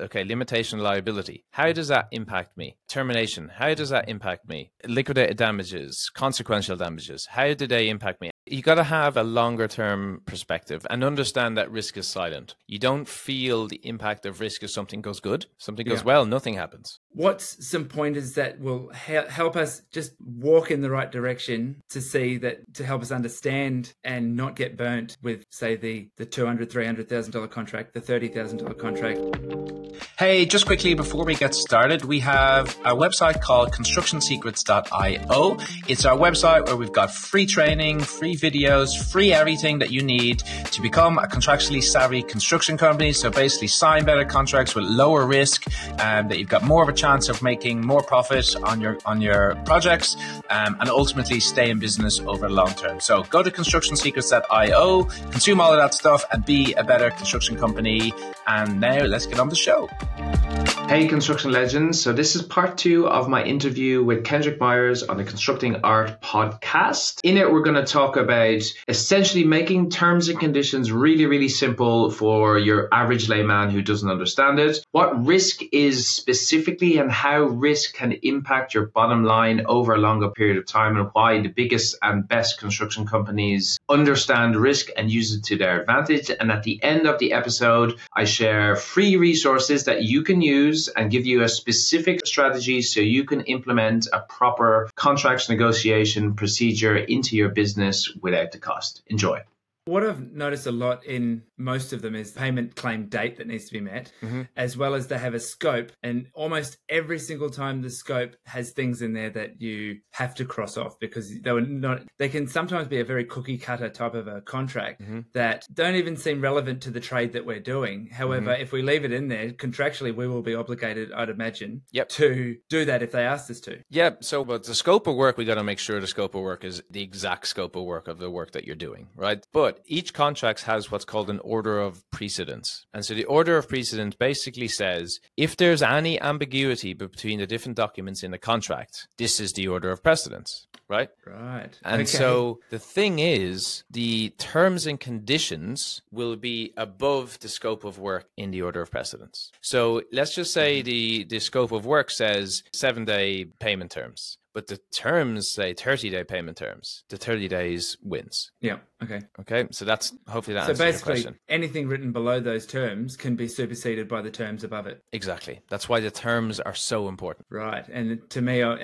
Okay, limitation liability. How does that impact me? Termination. How does that impact me? Liquidated damages, consequential damages. How do they impact me? You got to have a longer term perspective and understand that risk is silent. You don't feel the impact of risk if something goes good, something goes well, nothing happens. What's some pointers that will help us just walk in the right direction to see that, to help us understand and not get burnt with, say, the $200,000, $300,000 contract, the $30,000 contract? Hey, just quickly before we get started, we have a website called constructionsecrets.io. It's our website where we've got free training, free videos, free everything that you need to become a contractually savvy construction company. So basically sign better contracts with lower risk, that you've got more of a chance of making more profit on your projects, and ultimately stay in business over the long term. So go to constructionsecrets.io, consume all of that stuff, and be a better construction company. And now let's get on the show. Hey, construction legends. So this is part two of my interview with Kenny Myers on the Constructing Art Podcast. In it, we're going to talk about essentially making terms and conditions really, really simple for your average layman who doesn't understand it, what risk is specifically and how risk can impact your bottom line over a longer period of time, and why the biggest and best construction companies understand risk and use it to their advantage. And at the end of the episode, I share free resources that you can use and give you a specific strategy so you can implement a proper contracts negotiation procedure into your business without the cost. Enjoy. What I've noticed a lot in most of them is payment claim date that needs to be met, as well as they have a scope. And almost every single time the scope has things in there that you have to cross off because they were not. They can sometimes be a very cookie cutter type of a contract that don't even seem relevant to the trade that we're doing. However, if we leave it in there, contractually, we will be obligated, I'd imagine, to do that if they asked us to. So but the scope of work, we got to make sure the scope of work is the exact scope of the work that you're doing, right? But each contract has what's called an order of precedence. And so the order of precedence basically says, if there's any ambiguity between the different documents in the contract, this is the order of precedence, right? Right. And so the thing is, the terms and conditions will be above the scope of work in the order of precedence. So let's just say the scope of work says 7-day payment terms. But the terms say 30-day payment terms. The 30 days wins. Yeah. Okay. Okay. So that's hopefully that answers your question. So basically, anything written below those terms can be superseded by the terms above it. Exactly. That's why the terms are so important. Right. And to me, I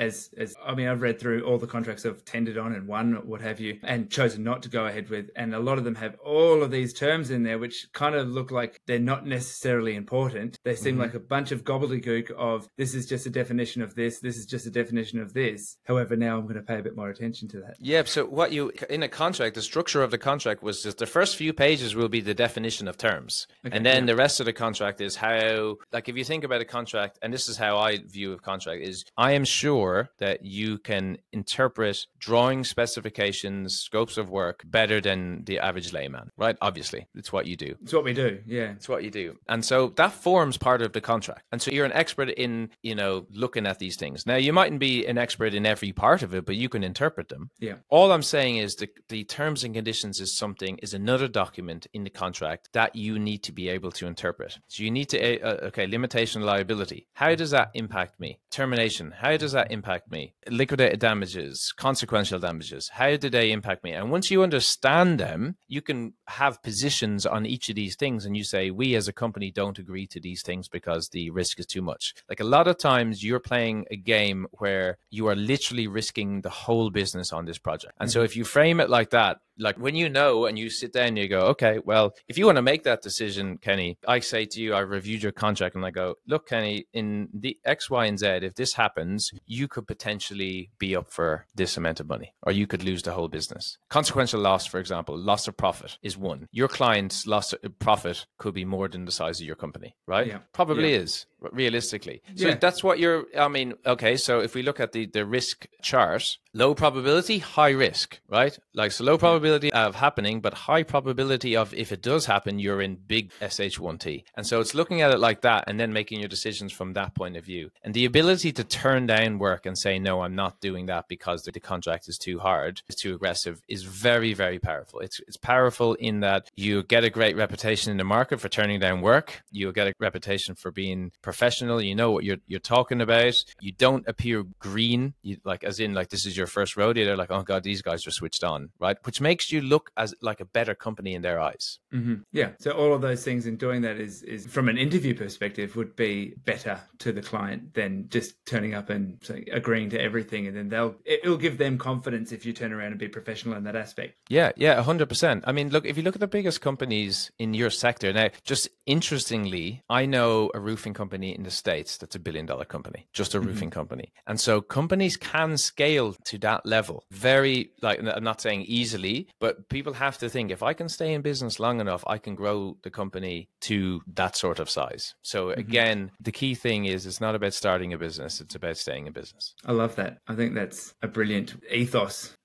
mean, I've read through all the contracts I've tendered on and won, what have you, and chosen not to go ahead with. And a lot of them have all of these terms in there, which kind of look like they're not necessarily important. They seem like a bunch of gobbledygook of this is just a definition of this. This is just a definition of this. However, now I'm going to pay a bit more attention to that. Yeah. So what you in a contract, the structure of the contract was just the first few pages will be the definition of terms, and then the rest of the contract is how, like, if you think about a contract, and this is how I view a contract, is I am sure that you can interpret drawing specifications, scopes of work better than the average layman, right? Obviously, it's what you do. It's what we do. Yeah, it's what you do, and so that forms part of the contract. And so you're an expert in, you know, looking at these things. Now you mightn't be an expert in every part of it, but you can interpret them. Yeah. All I'm saying is the terms and conditions is another document in the contract that you need to be able to interpret. So you need to, limitation liability. How does that impact me? Termination. How does that impact me? Liquidated damages, consequential damages. How do they impact me? And once you understand them, you can have positions on each of these things. And you say, we as a company don't agree to these things because the risk is too much. Like a lot of times you're playing a game where you are literally risking the whole business on this project. And so if you frame it like that, like when you know and you sit down and you go, okay, well, if you want to make that decision, Kenny, I say to you, I reviewed your contract and I go, look, Kenny, in the X, Y, and Z, if this happens, you could potentially be up for this amount of money, or you could lose the whole business. Consequential loss, for example, loss of profit is one. Your client's loss of profit could be more than the size of your company, right? Yeah. Probably is, realistically. So that's what so if we look at the risk chart, low probability, high risk, right? Like, so low probability, probability of happening, but high probability of if it does happen, you're in big SH1T. And so it's looking at it like that and then making your decisions from that point of view. And the ability to turn down work and say, no, I'm not doing that because the contract is too hard, it's too aggressive, is very, very powerful. It's powerful in that you get a great reputation in the market for turning down work. You'll get a reputation for being professional. You know what you're talking about. You don't appear green, as in this is your first rodeo. They're like, oh God, these guys are switched on, right? Which makes you look as like a better company in their eyes. Mm-hmm. Yeah. So all of those things and doing that is from an interview perspective would be better to the client than just turning up and agreeing to everything. And then it'll give them confidence if you turn around and be professional in that aspect. Yeah. Yeah. 100%. I mean, look, if you look at the biggest companies in your sector now, just interestingly, I know a roofing company in the States that's $1 billion company, just a roofing company. And so companies can scale to that level. Very, I'm not saying easily, but people have to think, if I can stay in business long enough, I can grow the company to that sort of size. So again, the key thing is it's not about starting a business, it's about staying in business. I love that. I think that's a brilliant ethos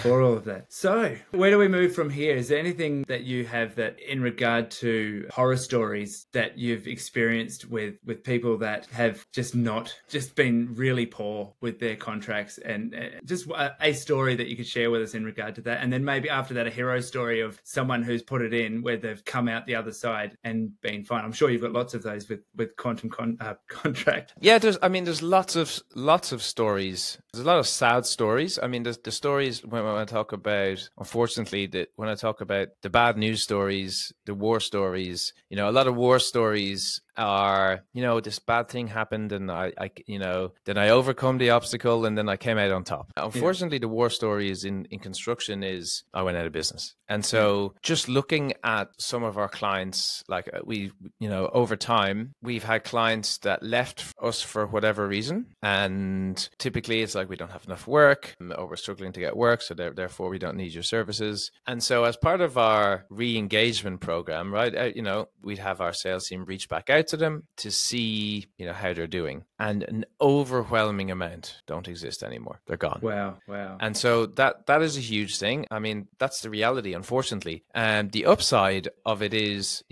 for all of that. So where do we move from here? Is there anything that you have that in regard to horror stories that you've experienced with people that have just been really poor with their contracts, and just a story that you could share with us in regard to that? And then maybe after that, a hero story of someone who's put it in where they've come out the other side and been fine. I'm sure you've got lots of those with Quantum contract. Yeah, there's lots of stories. There's a lot of sad stories. I mean, the stories when I talk about, unfortunately, when I talk about the bad news stories, the war stories, a lot of war stories are, this bad thing happened and I then I overcome the obstacle and then I came out on top. Unfortunately, the war story is in construction is I went out of business. And so just looking at some of our clients, over time, we've had clients that left us for whatever reason. And typically it's we don't have enough work or we're struggling to get work. So therefore we don't need your services. And so as part of our re-engagement program, right, we'd have our sales team reach back out to them to see how they're doing, and an overwhelming amount don't exist anymore. They're gone. Wow. And so that is a huge thing. I mean, that's the reality, unfortunately. And the upside of it is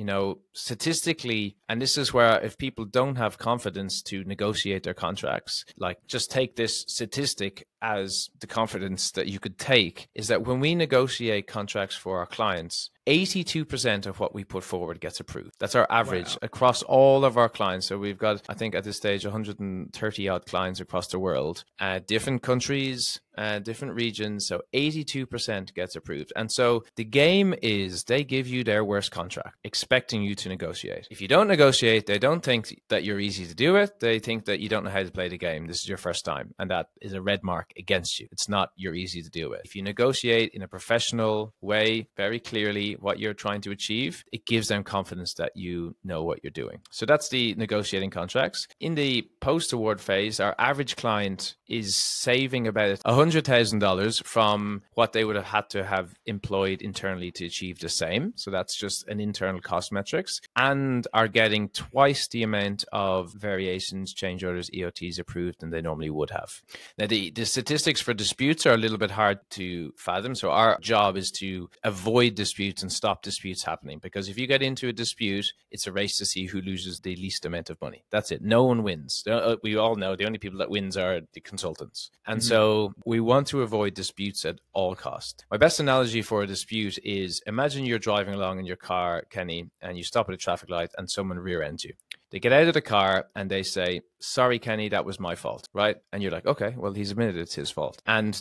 statistically, and this is where if people don't have confidence to negotiate their contracts, just take this statistic as the confidence that you could take, is that when we negotiate contracts for our clients, 82% of what we put forward gets approved. That's our average across all of our clients. So we've got, I think at this stage, 130 odd clients across the world, different countries, different regions. So 82% gets approved. And so the game is they give you their worst contract, expecting you to negotiate. If you don't negotiate, they don't think that you're easy to do it. They think that you don't know how to play the game. This is your first time. And that is a red mark against you. It's not you're easy to deal with. If you negotiate in a professional way, very clearly what you're trying to achieve, it gives them confidence that you know what you're doing. So that's the negotiating contracts. In the post-award phase, our average client is saving about $100,000 from what they would have had to have employed internally to achieve the same. So that's just an internal cost metrics, and are getting twice the amount of variations, change orders, EOTs approved than they normally would have. Now, the statistics for disputes are a little bit hard to fathom. So our job is to avoid disputes and stop disputes happening, because if you get into a dispute, it's a race to see who loses the least amount of money. That's it. No one wins. We all know the only people that wins are the consultants. And so we want to avoid disputes at all costs. My best analogy for a dispute is, imagine you're driving along in your car, Kenny, and you stop at a traffic light and someone rear-ends you. They get out of the car and they say, sorry, Kenny, that was my fault, right? And you're like, okay, well, he's admitted it's his fault. And,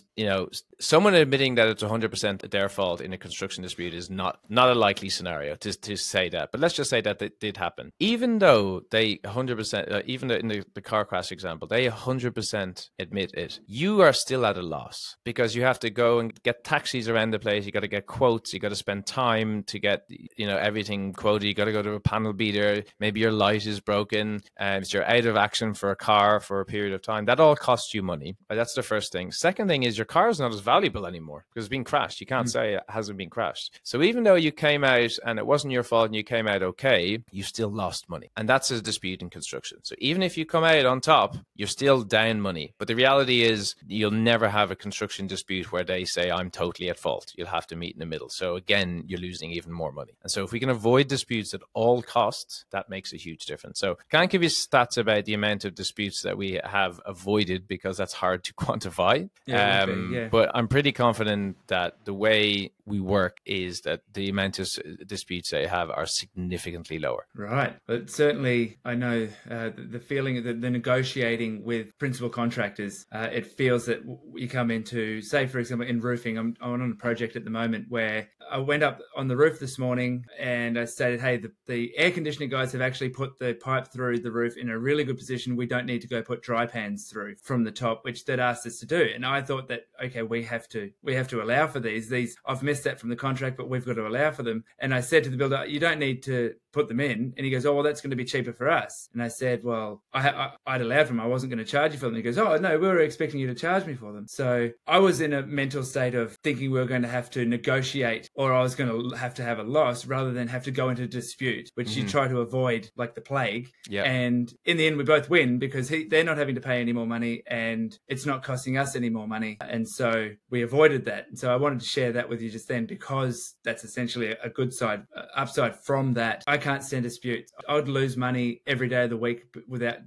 someone admitting that it's 100% their fault in a construction dispute is not a likely scenario to say that. But let's just say that it did happen. Even though they 100%, even in the car crash example, they 100% admit it, you are still at a loss, because you have to go and get taxis around the place. You got to get quotes. You got to spend time to get, everything quoted. You got to go to a panel beater. Maybe your light is broken. It's your out of action working for a car for a period of time, that all costs you money. That's the first thing. Second thing is your car is not as valuable anymore because it's been crashed. You can't say it hasn't been crashed. So even though you came out and it wasn't your fault and you came out okay, you still lost money. And that's a dispute in construction. So even if you come out on top, you're still down money. But the reality is you'll never have a construction dispute where they say, I'm totally at fault. You'll have to meet in the middle. So again, you're losing even more money. And so if we can avoid disputes at all costs, that makes a huge difference. So can't give you stats about the amount of disputes that we have avoided because that's hard to quantify. Yeah, but I'm pretty confident that the way we work is that the amount of disputes they have are significantly lower. Right. But certainly, I know the feeling that the negotiating with principal contractors, it feels that you come into, say, for example, in roofing, I'm on a project at the moment where I went up on the roof this morning and I stated, hey, the air conditioning guys have actually put the pipe through the roof in a really good position. We don't need to go put dry pans through from the top, which they'd asked us to do. And I thought that, okay, we have to allow for these. I've missed that from the contract, but we've got to allow for them. And I said to the builder, you don't need to put them in. And he goes, oh, well, that's going to be cheaper for us. And I said, well, I'd allowed for them. I wasn't going to charge you for them. He goes, oh, no, we were expecting you to charge me for them. So I was in a mental state of thinking we were going to have to negotiate or I was going to have a loss rather than have to go into dispute, which you try to avoid like the plague. Yep. And in the end, we both win because they're not having to pay any more money and it's not costing us any more money. And so we avoided that. So I wanted to share that with you just then because that's essentially a good side, upside from that. I can't stand disputes. I would lose money every day of the week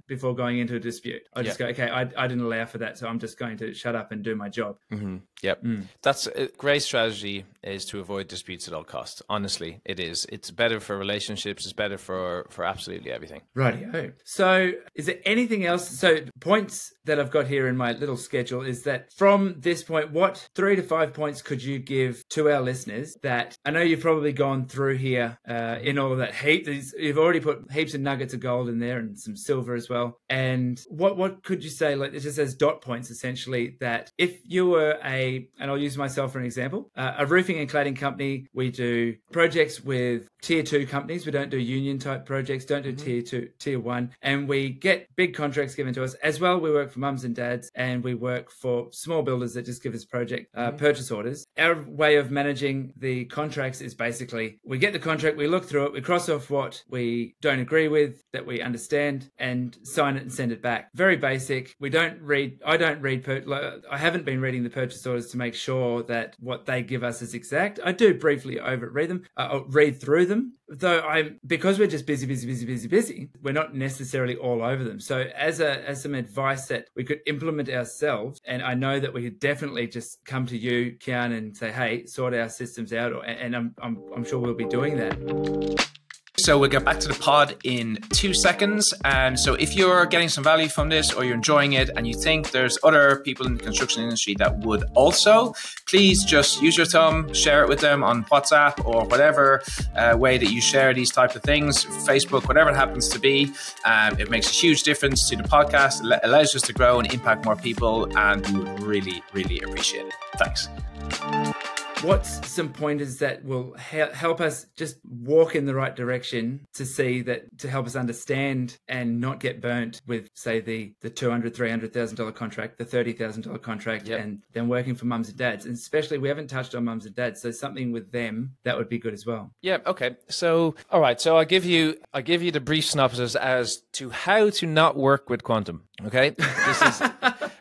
before going into a dispute. I'd just go, okay, I didn't allow for that, so I'm just going to shut up and do my job. Mm-hmm. Yep. Mm. That's a great strategy, is to avoid disputes at all costs. Honestly, it is. It's better for relationships. It's better for absolutely everything. Rightio. So is there anything else? So points that I've got here in my little schedule is that from this point, what 3 to 5 points could you give to our listeners that I know you've probably gone through here in all of that heap. You've already put heaps of nuggets of gold in there and some silver as well. And what could you say? Like it just says dot points essentially that if you were and I'll use myself for an example, a roofing and cladding company, we do projects with tier 2 companies. We don't do union type projects, don't do tier 1. And we get big contracts given to us as well. We work for mums and dads and we work for small builders that just give us project purchase orders. Our way of managing the contracts is basically we get the contract, we look through it, we cross off what we don't agree with, that we understand and sign it and send it back. Very basic. I haven't been reading the purchase orders to make sure that what they give us is exact. I do briefly read through them. Though because we're just busy, we're not necessarily all over them. So as some advice that we could implement ourselves, and I know that we could definitely just come to you, Cian, and say, hey, sort our systems out, and I'm sure we'll be doing that. So we'll get back to the pod in 2 seconds. And so if you're getting some value from this or you're enjoying it and you think there's other people in the construction industry that would also, please just use your thumb, share it with them on WhatsApp or whatever way that you share these type of things, Facebook, whatever it happens to be. It makes a huge difference to the podcast. It allows us to grow and impact more people. And we would really, really appreciate it. Thanks. What's some pointers that will help us just walk in the right direction to help us understand and not get burnt with, say, the $200,000, $300,000 contract, the $30,000 contract, and then working for mums and dads. And especially, we haven't touched on mums and dads, so something with them that would be good as well. Yeah. Okay. So, all right. So I give you the brief synopsis as to how to not work with Quantum. Okay. This is.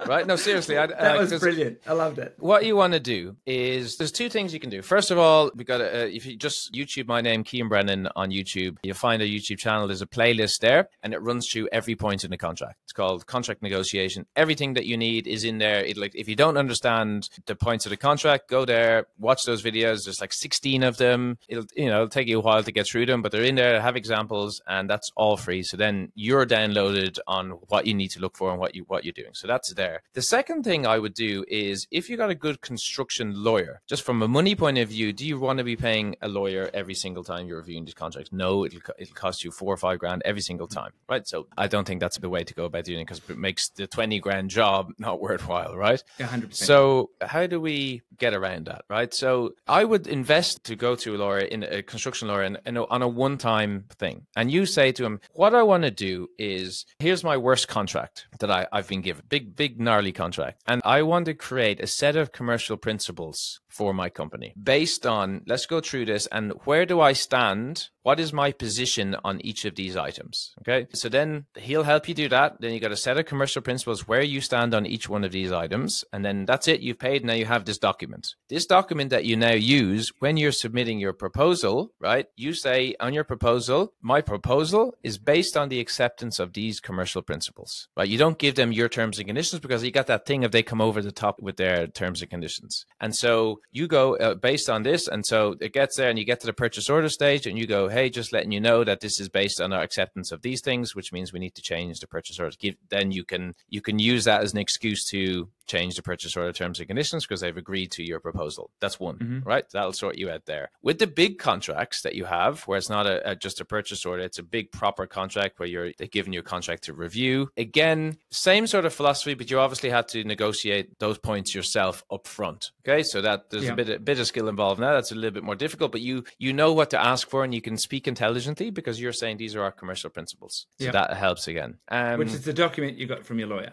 Right? No, seriously. That was brilliant. I loved it. What you want to do is there's 2 things you can do. First of all, we got if you just YouTube my name, Cian Brennan, on YouTube, you'll find a YouTube channel. There's a playlist there and it runs through every point in the contract. It's called Contract Negotiation. Everything that you need is in there. If you don't understand the points of the contract, go there, watch those videos. There's like 16 of them. It'll take you a while to get through them, but they're in there, have examples, and that's all free. So then you're downloaded on what you need to look for and what you're doing. So that's there. there. The second thing I would do is, if you got a good construction lawyer, just from a money point of view, do you want to be paying a lawyer every single time you're reviewing these contracts? No, it'll cost you $4,000 or $5,000 every single time, right? So I don't think that's the way to go about doing it, because it makes the $20,000 job not worthwhile, right? 100%. So how do we get around that, right? So I would invest to go to a lawyer, in a construction lawyer, and on a one-time thing. And you say to him, what I want to do is, here's my worst contract that I've been given, big gnarly contract. And I want to create a set of commercial principles for my company based on, let's go through this, and where do I stand? What is my position on each of these items? Okay. So then he'll help you do that. Then you got a set of commercial principles where you stand on each one of these items. And then that's it. You've paid. Now you have this document. This document that you now use when you're submitting your proposal, right? You say on your proposal, my proposal is based on the acceptance of these commercial principles, right? You don't give them your terms and conditions, because you got that thing if they come over the top with their terms and conditions. And so you go based on this. And so it gets there and you get to the purchase order stage and you go, hey, just letting you know that this is based on our acceptance of these things, which means we need to change the purchase order. Then you can use that as an excuse to change the purchase order terms and conditions because they've agreed to your proposal. That's one, right? That'll sort you out there. With the big contracts that you have, where it's not just a purchase order, it's a big proper contract where they're giving you a contract to review. Again, same sort of philosophy, but you obviously had to negotiate those points yourself up front. Okay, so that there's a bit of skill involved now. That's a little bit more difficult, but you know what to ask for, and you can speak intelligently because you're saying these are our commercial principles. So that helps again. Which is the document you got from your lawyer.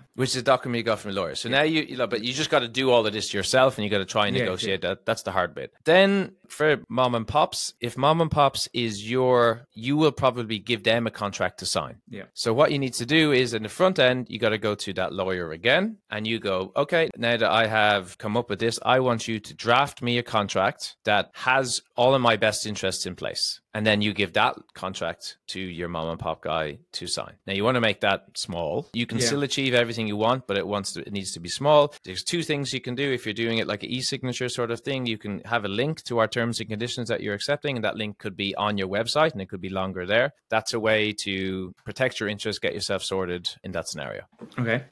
So now but you just got to do all of this yourself, and you got to try and negotiate that. That's the hard bit. Then for mom and pops, if mom and pops is you will probably give them a contract to sign. Yeah. So what you need to do is, in the front end, you got to go to that lawyer again, and you go, okay, now that I have come up with this, I want you to draft me a contract that has all of my best interests in place. And then you give that contract to your mom and pop guy to sign. Now you want to make that small. You can still achieve everything you want, but it needs to be small. There's two things you can do. If you're doing it like an e-signature sort of thing, you can have a link to our terms and conditions that you're accepting. And that link could be on your website, and it could be longer there. That's a way to protect your interests, get yourself sorted in that scenario. Okay.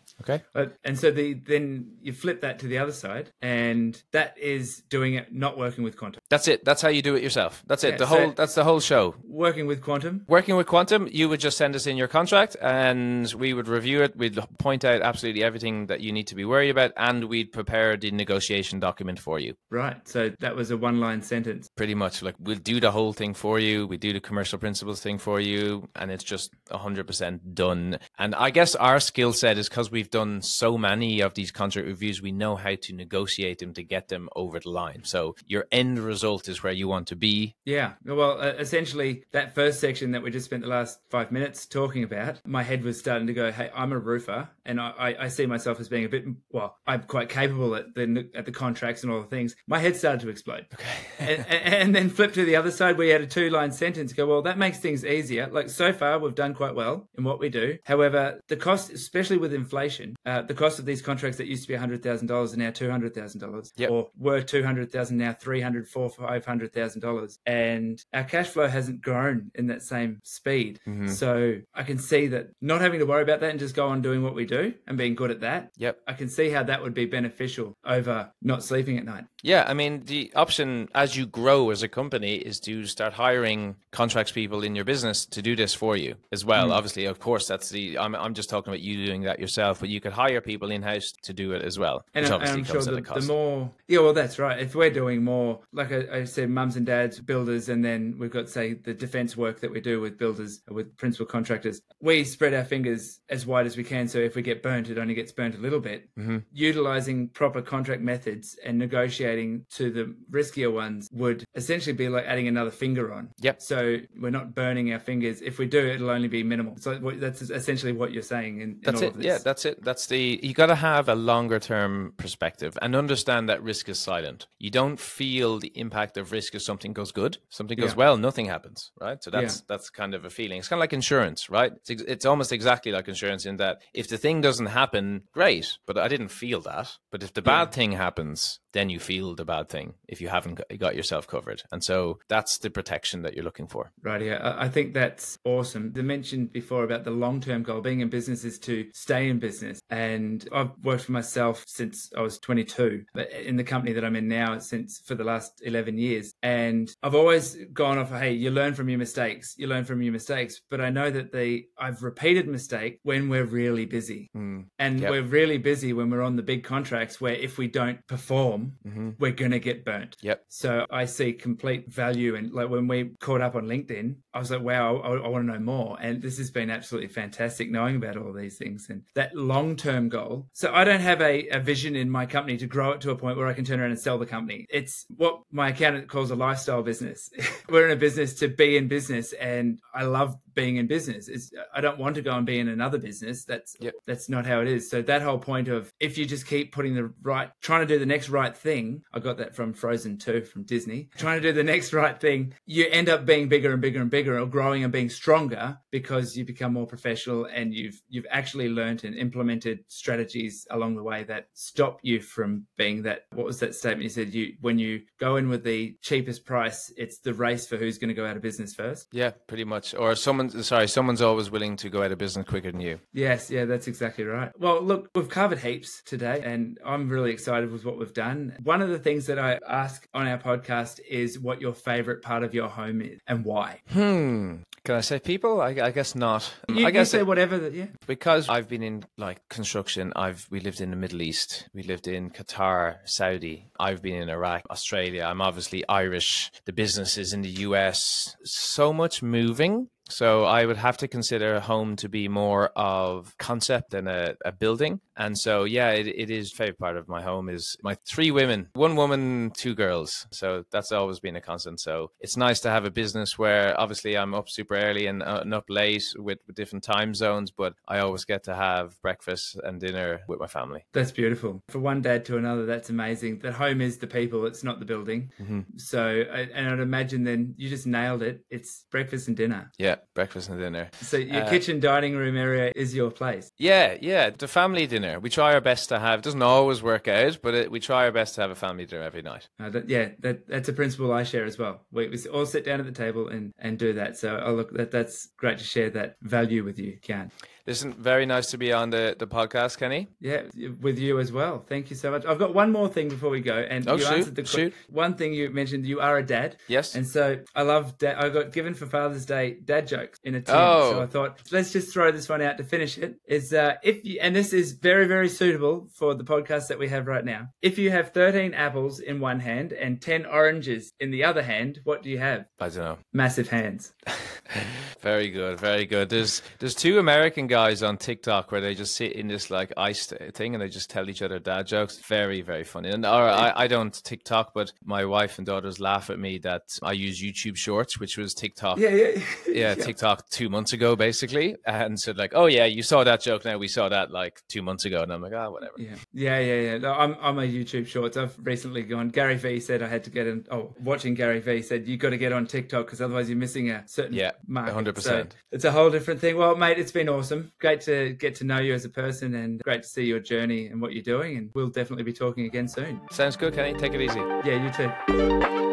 And so then you flip that to the other side, and that is doing it, not working with Quantum. That's it. That's how you do it yourself. That's it. That's the whole show. Working with Quantum, you would just send us in your contract, and we would review it. We'd point out absolutely everything that you need to be worried about, and we'd prepare the negotiation document for you. Right. So that was a one-line sentence. Pretty much. Like, we'll do the whole thing for you. We do the commercial principles thing for you, and it's just 100% done. And I guess our skill set is because we've done so many of these contract reviews, we know how to negotiate them to get them over the line. So your end result is where you want to be. Yeah. Well, essentially that first section that we just spent the last 5 minutes talking about, my head was starting to go, hey, I'm a roofer, and I see myself as being a bit, well, I'm quite capable at the contracts and all the things. My head started to explode. Okay. and then flip to the other side, we had a 2-line sentence, go, well, that makes things easier. Like, so far we've done quite well in what we do. However, the cost, especially with inflation, the cost of these contracts that used to be $100,000 are now $200,000, or were $200,000, now $300,000, $400,000, $500,000, and our cash flow hasn't grown in that same speed. So I can see that not having to worry about that and just go on doing what we do and being good at that. Yep. I can see how that would be beneficial over not sleeping at night. Yeah. I mean, the option as you grow as a company is to start hiring contracts people in your business to do this for you as well. Obviously, of course, I'm just talking about you doing that yourself, but you could hire people in-house to do it as well. And obviously I'm comes sure at a cost. The more, yeah, well, that's right. If we're doing more, like I said, mums and dads, builders, and then we've got, say, the defense work that we do with builders, with principal contractors, we spread our fingers as wide as we can. So if we get burnt, it only gets burnt a little bit. Utilizing proper contract methods and negotiating to the riskier ones would essentially be like adding another finger on. Yep. So we're not burning our fingers. If we do, it'll only be minimal. So that's essentially what you're saying. That's all it. Of this. Yeah, that's it. You got to have a longer term perspective and understand that risk is silent. You don't feel the impact of risk if something goes good, something goes well, nothing happens, right? So that's kind of a feeling. It's kind of like insurance, right? It's almost exactly like insurance in that if the thing doesn't happen, great, but I didn't feel that. But if the bad thing happens, then you feel the bad thing if you haven't got got yourself covered. And so that's the protection that you're looking for. Right. Yeah. I think that's awesome. They mentioned before about the long-term goal. Being in business is to stay in business. And I've worked for myself since I was 22, but in the company that I'm in now for the last 11 years. And I've always gone off, hey, you learn from your mistakes. You learn from your mistakes. But I know that I've repeated mistake when we're really busy. And yep. We're really busy when we're on the big contracts where if we don't perform, we're going to get burnt. Yep. So I see complete value. And like when we caught up on LinkedIn, I was like, wow, I want to know more. And this has been absolutely fantastic knowing about all these things and that long-term goal. So I don't have a vision in my company to grow it to a point where I can turn around and sell the company. It's what my accountant calls a lifestyle business. We're in a business to be in business. And I love being in business. I don't want to go and be in another business. That's not how it is. So that whole point of if you just keep trying to do the next right thing, I got that from Frozen 2 from Disney, trying to do the next right thing, you end up being bigger and bigger and bigger, or growing and being stronger because you become more professional and you've actually learned and implemented strategies along the way that stop you from being that. What was that statement you said? When you go in with the cheapest price, it's the race for who's going to go out of business first. Yeah, pretty much. Or someone's always willing to go out of business quicker than you. Yes, yeah, that's exactly right. Well, look, we've covered heaps today and I'm really excited with what we've done. One of the things that I ask on our podcast is what your favorite part of your home is and why. Can I say people? I guess not. You say whatever, yeah. Because I've been in like construction. We lived in the Middle East. We lived in Qatar, Saudi. I've been in Iraq, Australia. I'm obviously Irish. The business is in the US. So much moving. So I would have to consider a home to be more of concept than a building. And so, yeah, it is a favorite part of my home is my 3 women, 1 woman, 2 girls. So that's always been a constant. So it's nice to have a business where obviously I'm up super early and up late with different time zones, but I always get to have breakfast and dinner with my family. That's beautiful. From one dad to another, that's amazing. That home is the people, it's not the building. Mm-hmm. So, and I'd imagine then you just nailed it. It's breakfast and dinner. Yeah. Breakfast and dinner. So your kitchen dining room area is your place. Yeah. The family dinner. We try our best to have. It doesn't always work out, but we try our best to have a family dinner every night. That's a principle I share as well. We all sit down at the table and do that. So that's great to share that value with you, Cian. Listen, very nice to be on the podcast, Kenny. Yeah, with you as well. Thank you so much. I've got one more thing before we go. And one thing you mentioned, you are a dad. Yes. And so I love dad. I got given for Father's Day dad jokes in a team. Oh. So I thought, let's just throw this one out to finish it. And this is very, very suitable for the podcast that we have right now. If you have 13 apples in one hand and 10 oranges in the other hand, what do you have? I don't know. Massive hands. Very good. Very good. There's 2 American guys on TikTok where they just sit in this like ice thing and they just tell each other dad jokes. Very, very funny. And I don't TikTok, but my wife and daughters laugh at me that I use YouTube Shorts, which was TikTok. Yeah. TikTok 2 months ago, basically. And said like, oh yeah, you saw that joke now. We saw that like 2 months ago. And I'm like, oh, whatever. Yeah. No, I'm a YouTube Shorts. I've recently gone. Gary Vee said I had to get in. Oh, watching Gary Vee said, you got to get on TikTok because otherwise you're missing a certain market. 100%. So it's a whole different thing. Well, mate, it's been awesome. Great to get to know you as a person and great to see your journey and what you're doing. And we'll definitely be talking again soon. Sounds good, Kenny. Take it easy. Yeah, you too.